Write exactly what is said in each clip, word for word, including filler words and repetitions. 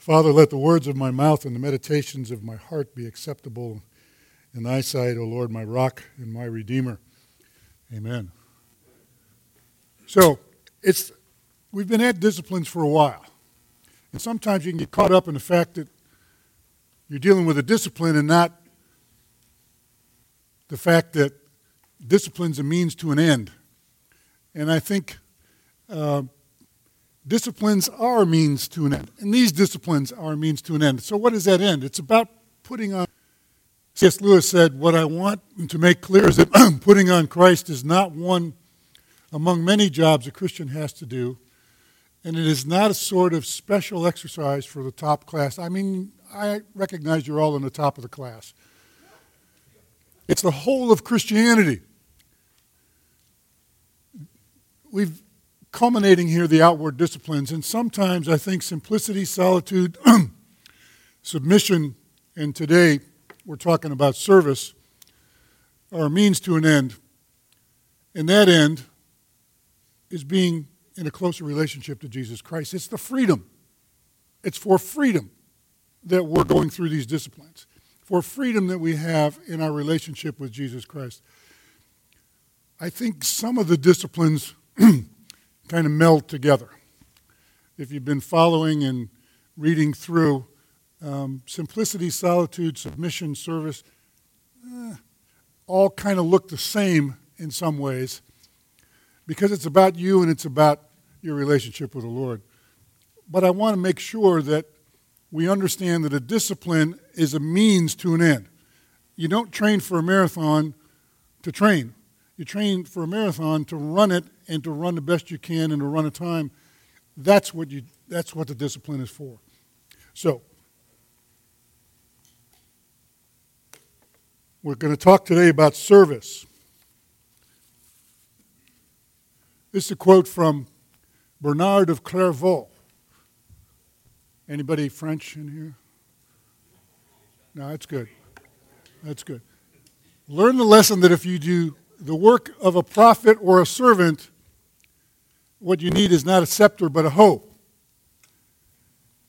Father, let the words of my mouth and the meditations of my heart be acceptable in thy sight, O Lord, my rock and my redeemer. Amen. So, it's we've been at disciplines for a while. And sometimes you can get caught up in the fact that you're dealing with a discipline and not the fact that discipline's a means to an end. And I think uh, disciplines are means to an end. And these disciplines are means to an end. So what is that end? It's about putting on... C S Lewis said, what I want to make clear is that putting on Christ is not one among many jobs a Christian has to do. And it is not a sort of special exercise for the top class. I mean, I recognize you're all in the top of the class. It's the whole of Christianity. We've culminating here the outward disciplines, and sometimes I think simplicity, solitude, submission, and today we're talking about service, are a means to an end. And that end is being in a closer relationship to Jesus Christ. It's the freedom. It's for freedom that we're going through these disciplines, for freedom that we have in our relationship with Jesus Christ. I think some of the disciplines kind of meld together. If you've been following and reading through, um, simplicity, solitude, submission, service, eh, all kind of look the same in some ways because it's about you and it's about your relationship with the Lord. But I want to make sure that we understand that a discipline is a means to an end. You don't train for a marathon to train. You train for a marathon to run it and to run the best you can and to run a time. That's what you. That's what the discipline is for. So, we're going to talk today about service. This is a quote from Bernard of Clairvaux. Anybody French in here? No, that's good. That's good. Learn the lesson that if you do the work of a prophet or a servant, what you need is not a scepter but a hoe.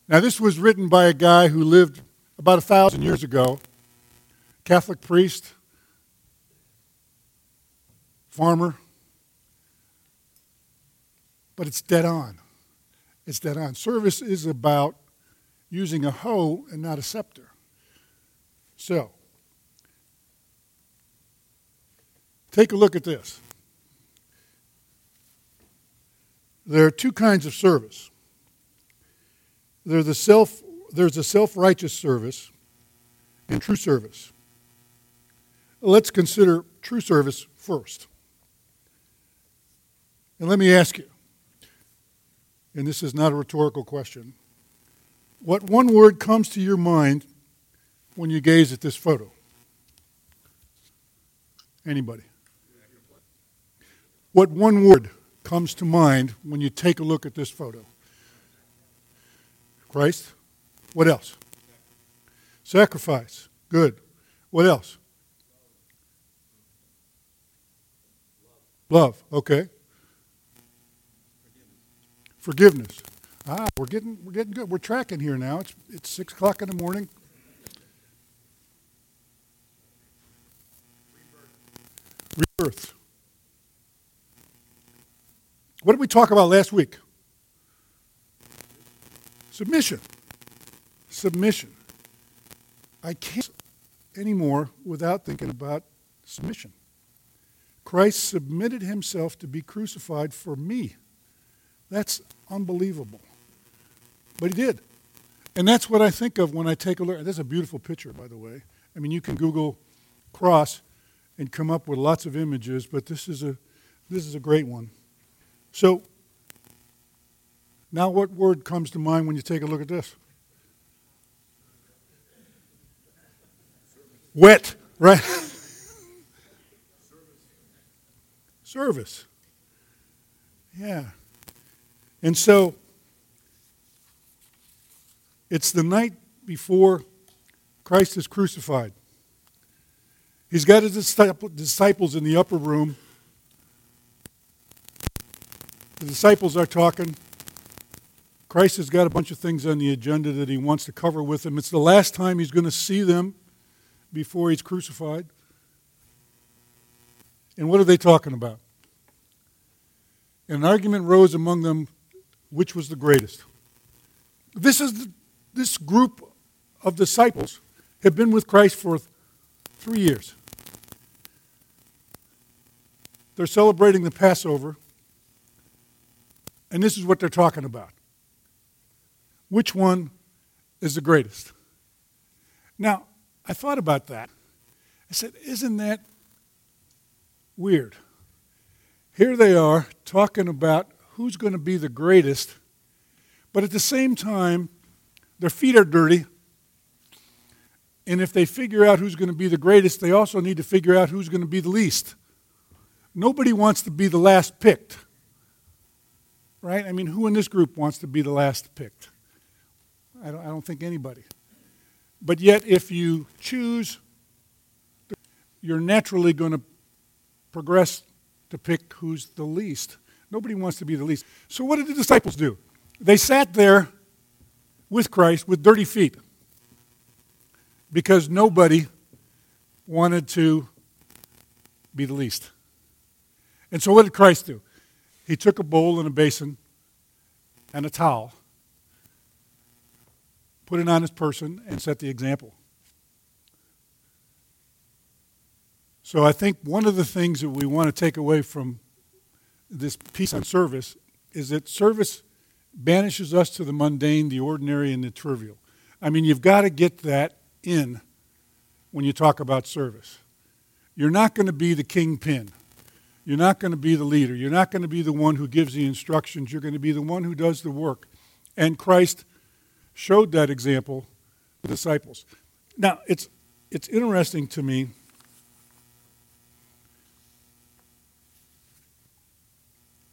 Now, this was written by a guy who lived about a thousand years ago, Catholic priest, farmer, but it's dead on. It's dead on. Service is about using a hoe and not a scepter. So, take a look at this. There are two kinds of service. There's a self, there's a self-righteous service and true service. Let's consider true service first. And let me ask you, and this is not a rhetorical question, what one word comes to your mind when you gaze at this photo? Anybody? What one word comes to mind when you take a look at this photo? Christ. What else? Sacrifice. Good. What else? Love. Okay. Forgiveness. Ah, we're getting we're getting good. We're tracking here now. It's it's six o'clock in the morning. Rebirth. What did we talk about last week? Submission. Submission. I can't anymore without thinking about submission. Christ submitted himself to be crucified for me. That's unbelievable. But he did. And that's what I think of when I take a look. That's a beautiful picture, by the way. I mean, you can Google cross and come up with lots of images, but this is a this is a great one. So, now what word comes to mind when you take a look at this? Wet, right? Service. Service. Yeah. And so, it's the night before Christ is crucified. He's got his disciples in the upper room. The disciples are talking. Christ has got a bunch of things on the agenda that he wants to cover with them. It's the last time he's going to see them before he's crucified. And what are they talking about? And an argument rose among them, which was the greatest. This is the, this group of disciples have been with Christ for th- three years. They're celebrating the Passover, and this is what they're talking about. Which one is the greatest? Now, I thought about that. I said, isn't that weird? Here they are talking about who's going to be the greatest, but at the same time, their feet are dirty, and if they figure out who's going to be the greatest, they also need to figure out who's going to be the least. Nobody wants to be the last picked, right? I mean, who in this group wants to be the last picked? I don't, I don't think anybody. But yet, if you choose, you're naturally going to progress to pick who's the least. Nobody wants to be the least. So what did the disciples do? They sat there with Christ with dirty feet because nobody wanted to be the least. And so what did Christ do? He took a bowl and a basin and a towel, put it on his person, and set the example. So I think one of the things that we want to take away from this piece on service is that service banishes us to the mundane, the ordinary, and the trivial. I mean, you've got to get that in when you talk about service. You're not going to be the kingpin. You're not going to be the leader. You're not going to be the one who gives the instructions. You're going to be the one who does the work. And Christ showed that example to the disciples. Now, it's it's interesting to me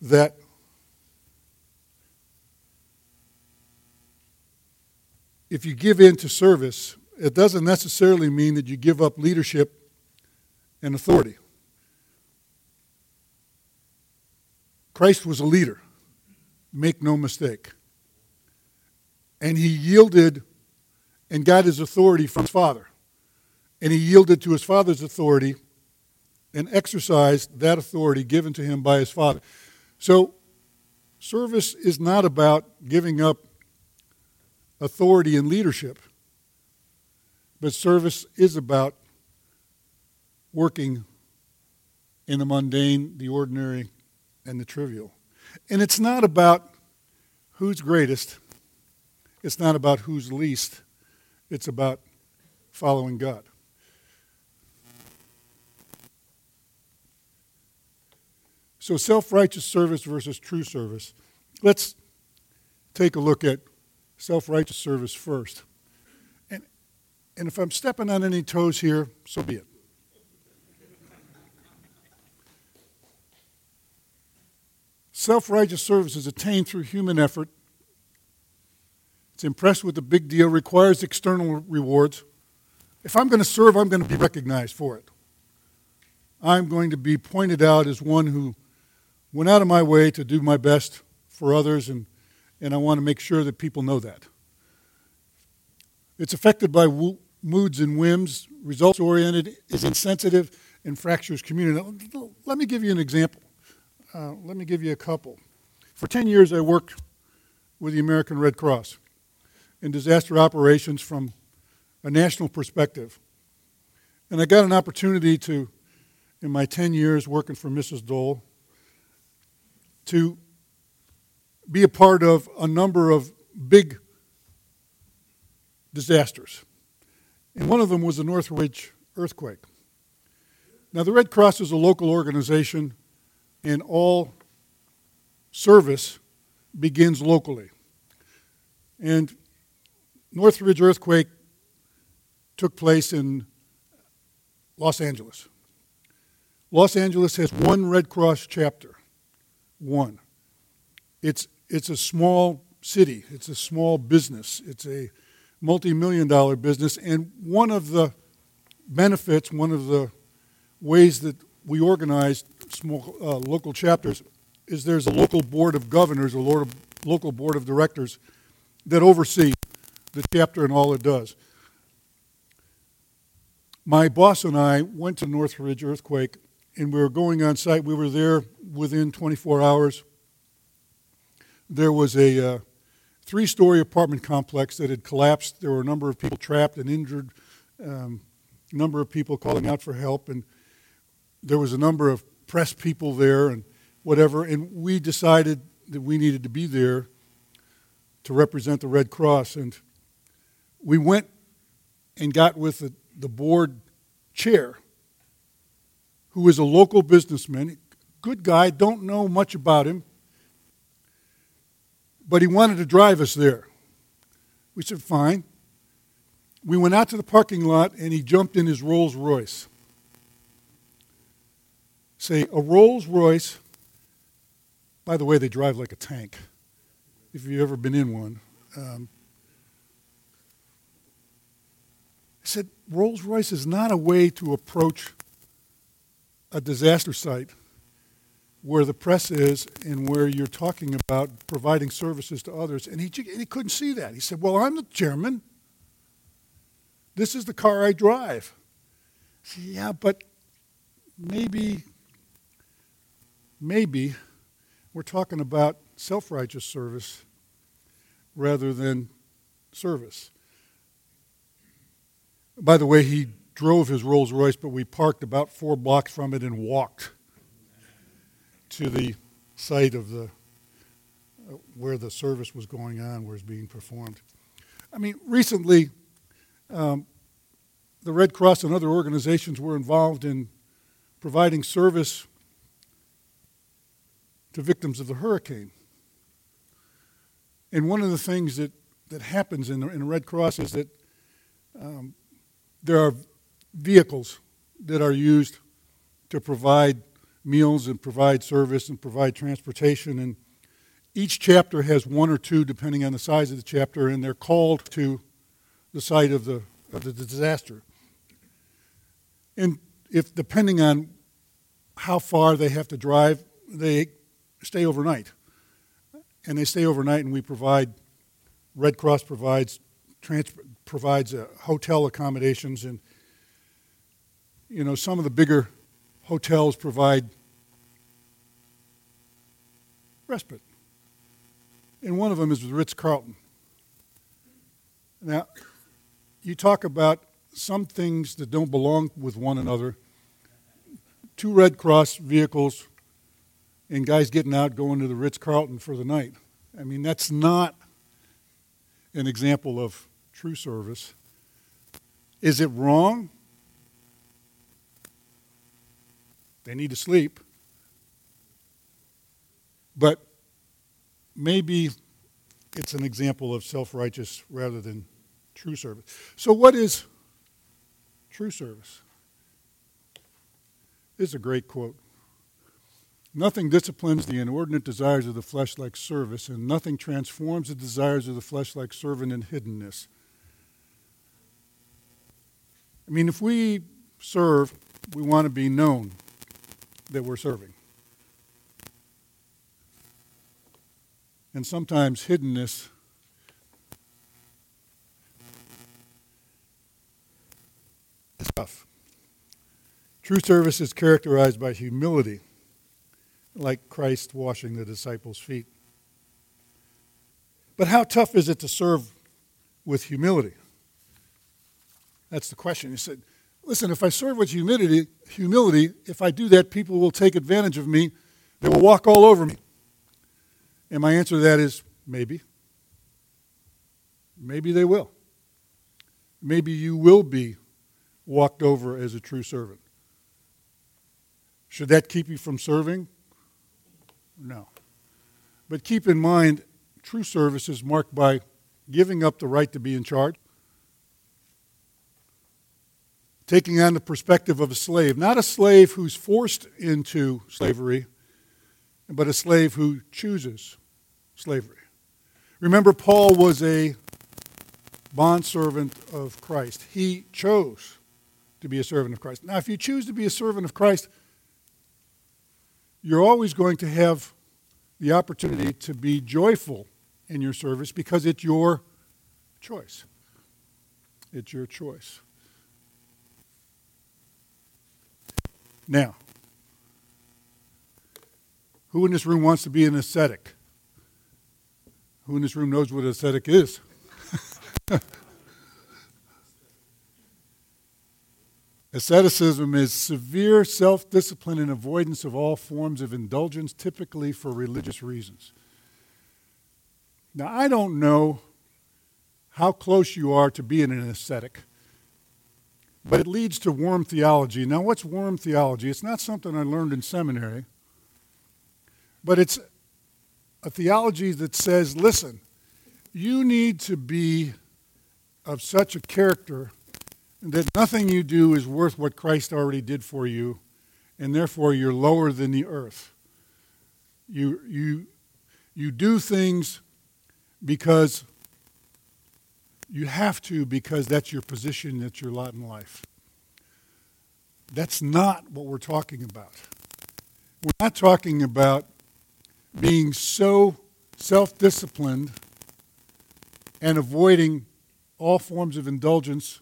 that if you give in to service, it doesn't necessarily mean that you give up leadership and authority. Christ was a leader, make no mistake. And he yielded and got his authority from his Father. And he yielded to his Father's authority and exercised that authority given to him by his Father. So service is not about giving up authority and leadership, but service is about working in the mundane, the ordinary, and the trivial. And it's not about who's greatest. It's not about who's least. It's about following God. So self-righteous service versus true service. Let's take a look at self-righteous service first. And, and if I'm stepping on any toes here, so be it. Self-righteous service is attained through human effort. It's impressed with the big deal, requires external rewards. If I'm going to serve, I'm going to be recognized for it. I'm going to be pointed out as one who went out of my way to do my best for others, and, and I want to make sure that people know that. It's affected by wo- moods and whims, results-oriented, is insensitive, and fractures community. Now, let me give you an example. Uh, let me give you a couple. For ten years, I worked with the American Red Cross in disaster operations from a national perspective. And I got an opportunity to, in my ten years working for Missus Dole, to be a part of a number of big disasters. And one of them was the Northridge earthquake. Now, the Red Cross is a local organization, and all service begins locally. And Northridge earthquake took place in Los Angeles. Los Angeles has one Red Cross chapter, one. It's it's a small city. It's a small business. It's a multi-million dollar business. And one of the benefits, one of the ways that we organized small uh, local chapters is there's a local board of governors, a local board of directors that oversee the chapter and all it does. My boss and I went to Northridge earthquake, and we were going on site. We were there within twenty-four hours. There was a uh, three-story apartment complex that had collapsed. There were a number of people trapped and injured, um, a number of people calling out for help, and there was a number of press people there and whatever, and we decided that we needed to be there to represent the Red Cross. And we went and got with the, the board chair, who is a local businessman, good guy, don't know much about him, but he wanted to drive us there. We said, fine. We went out to the parking lot, and he jumped in his Rolls-Royce. Say, a Rolls-Royce, by the way, they drive like a tank, if you've ever been in one. Um, I said, Rolls-Royce is not a way to approach a disaster site where the press is and where you're talking about providing services to others. And he, he couldn't see that. He said, well, I'm the chairman. This is the car I drive. I said, yeah, but Maybe, maybe we're talking about self-righteous service rather than service. By the way, he drove his Rolls-Royce, but we parked about four blocks from it and walked to the site of the uh, where the service was going on, where it's being performed. I mean, recently, um, the Red Cross and other organizations were involved in providing service to victims of the hurricane. And one of the things that, that happens in the, in the Red Cross is that um, there are vehicles that are used to provide meals and provide service and provide transportation. And each chapter has one or two, depending on the size of the chapter, and they're called to the site of the, of the disaster. And if depending on how far they have to drive, they stay overnight. And they stay overnight, and we provide, Red Cross provides trans, provides uh, hotel accommodations. And, you know, some of the bigger hotels provide respite. And one of them is the Ritz-Carlton. Now, you talk about some things that don't belong with one another. Two Red Cross vehicles and guys getting out going to the Ritz-Carlton for the night. I mean, that's not an example of true service. Is it wrong? They need to sleep. But maybe it's an example of self-righteous rather than true service. So what is true service? This is a great quote. Nothing disciplines the inordinate desires of the flesh like service, and nothing transforms the desires of the flesh like servant in hiddenness. I mean, if we serve, we want to be known that we're serving. And sometimes hiddenness stuff. True service is characterized by humility, like Christ washing the disciples' feet. But how tough is it to serve with humility? That's the question. He said, listen, if I serve with humility, humility, if I do that, people will take advantage of me. They will walk all over me. And my answer to that is, maybe. Maybe they will. Maybe you will be walked over as a true servant. Should that keep you from serving? No. But keep in mind, true service is marked by giving up the right to be in charge, taking on the perspective of a slave, not a slave who's forced into slavery, but a slave who chooses slavery. Remember, Paul was a bondservant of Christ. He chose to be a servant of Christ. Now, if you choose to be a servant of Christ, you're always going to have the opportunity to be joyful in your service because it's your choice. It's your choice. Now, who in this room wants to be an ascetic? Who in this room knows what an ascetic is? Asceticism is severe self-discipline and avoidance of all forms of indulgence, typically for religious reasons. Now, I don't know how close you are to being an ascetic, but it leads to warm theology. Now, what's warm theology? It's not something I learned in seminary, but it's a theology that says, listen, you need to be of such a character that nothing you do is worth what Christ already did for you, and therefore you're lower than the earth. You you you do things because you have to, because that's your position, that's your lot in life. That's not what we're talking about. We're not talking about being so self-disciplined and avoiding all forms of indulgence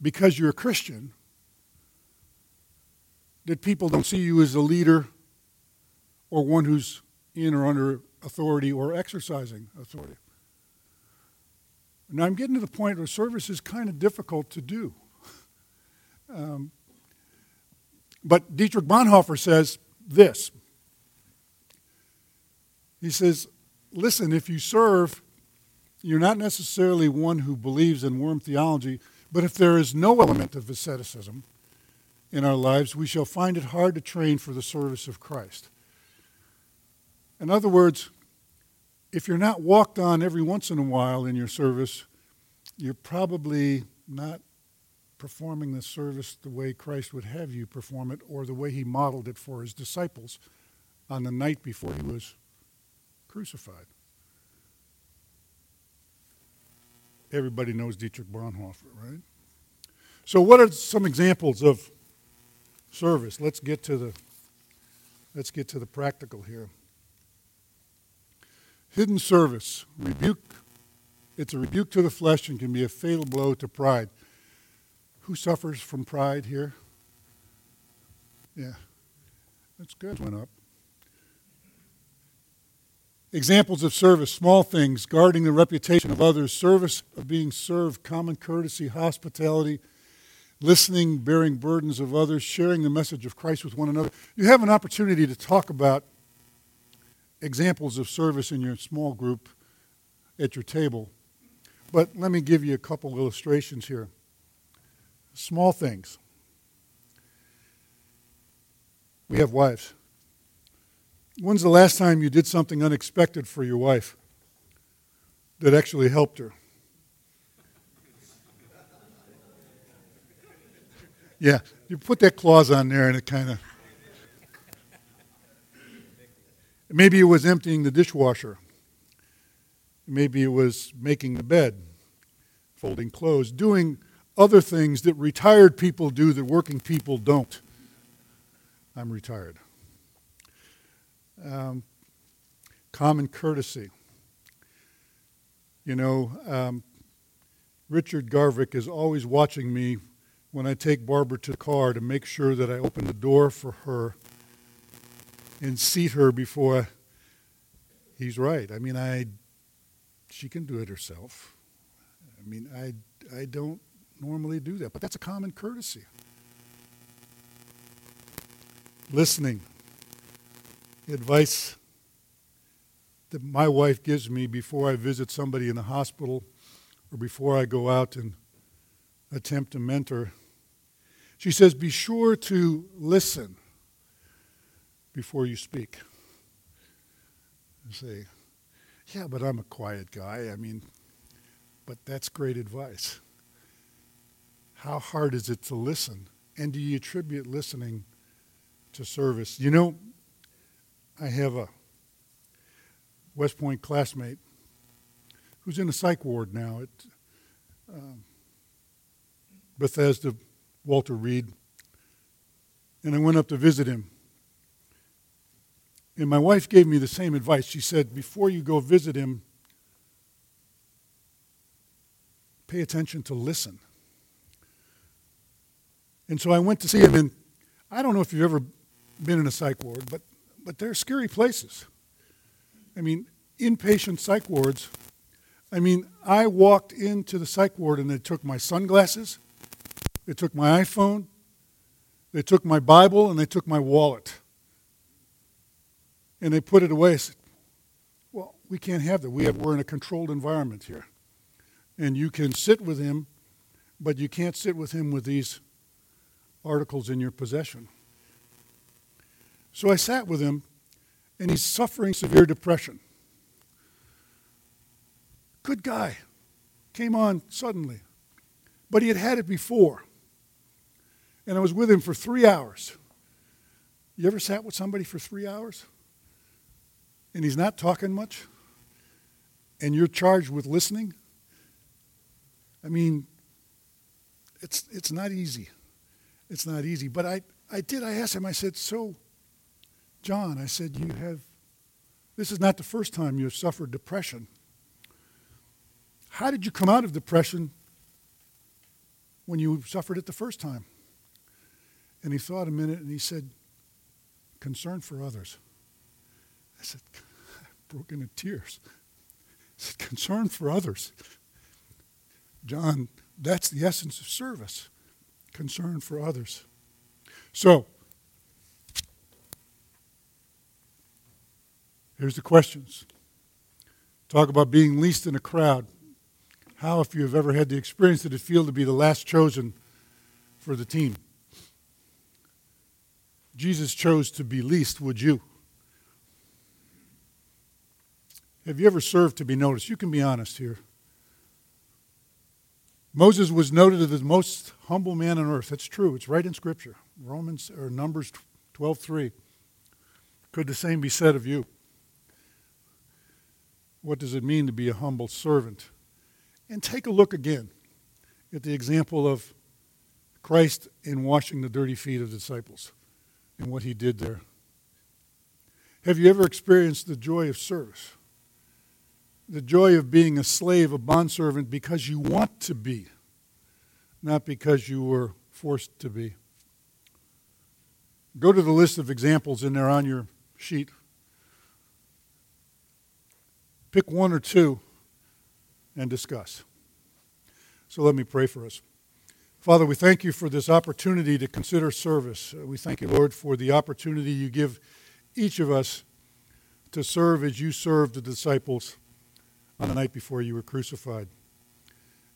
because you're a Christian, that people don't see you as a leader or one who's in or under authority or exercising authority. Now I'm getting to the point where service is kind of difficult to do. Um, but Dietrich Bonhoeffer says this. He says, listen, if you serve, you're not necessarily one who believes in warm theology, but if there is no element of asceticism in our lives, we shall find it hard to train for the service of Christ. In other words, if you're not walked on every once in a while in your service, you're probably not performing the service the way Christ would have you perform it, or the way he modeled it for his disciples on the night before he was crucified. Everybody knows Dietrich Bonhoeffer, right? So what are some examples of service? Let's get to the let's get to the practical here. Hidden service, rebuke. It's a rebuke to the flesh and can be a fatal blow to pride. Who suffers from pride here? Yeah. That's good. Went up. Examples of service, small things, guarding the reputation of others, service of being served, common courtesy, hospitality, listening, bearing burdens of others, sharing the message of Christ with one another. You have an opportunity to talk about examples of service in your small group at your table. But let me give you a couple illustrations here. Small things. We have wives. When's the last time you did something unexpected for your wife that actually helped her? Yeah, you put that clause on there and it kind of... Maybe it was emptying the dishwasher. Maybe it was making the bed, folding clothes, doing other things that retired people do that working people don't. I'm retired. Um, common courtesy. You know, um, Richard Garvick is always watching me when I take Barbara to the car to make sure that I open the door for her and seat her before I, he's right. I mean, I she can do it herself. I mean, I, I don't normally do that, but that's a common courtesy. Listening. Advice that my wife gives me before I visit somebody in the hospital or before I go out and attempt to mentor. She says, be sure to listen before you speak. I say, yeah, but I'm a quiet guy. I mean, but that's great advice. How hard is it to listen? And do you attribute listening to service? You know, I have a West Point classmate who's in a psych ward now at um, Bethesda Walter Reed, and I went up to visit him. And my wife gave me the same advice. She said, before you go visit him, pay attention to listen. And so I went to see him, and I don't know if you've ever been in a psych ward, but, but they're scary places. I mean, inpatient psych wards. I mean, I walked into the psych ward, and they took my sunglasses, they took my iPhone, they took my Bible, and they took my wallet. And they put it away. I said, well, we can't have that. We have, we're in a controlled environment here. And you can sit with him, but you can't sit with him with these articles in your possession. So I sat with him, and he's suffering severe depression. Good guy. Came on suddenly. But he had had it before. And I was with him for three hours. You ever sat with somebody for three hours? And he's not talking much, and you're charged with listening? I mean, it's it's not easy. It's not easy. But I, I did, I asked him, I said, so, John, I said, you have, this is not the first time you've suffered depression. How did you come out of depression when you suffered it the first time? And he thought a minute, and he said, concern for others. I said, I broke into tears. I said, concern for others. John, that's the essence of service, concern for others. So, here's the questions. Talk about being least in a crowd. How, if you have ever had the experience, did it feel to be the last chosen for the team? Jesus chose to be least, would you? Have you ever served to be noticed? You can be honest here. Moses was noted as the most humble man on earth. That's true. It's right in Scripture. Romans or Numbers twelve three. Could the same be said of you? What does it mean to be a humble servant? And take a look again at the example of Christ in washing the dirty feet of the disciples and what he did there. Have you ever experienced the joy of service? The joy of being a slave, a bondservant, because you want to be, not because you were forced to be. Go to the list of examples in there on your sheet. Pick one or two and discuss. So let me pray for us. Father, we thank you for this opportunity to consider service. We thank you, Lord, for the opportunity you give each of us to serve as you served the disciples on the night before you were crucified.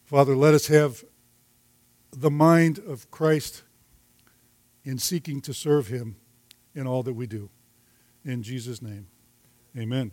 Father, let us have the mind of Christ in seeking to serve him in all that we do. In Jesus' name, amen.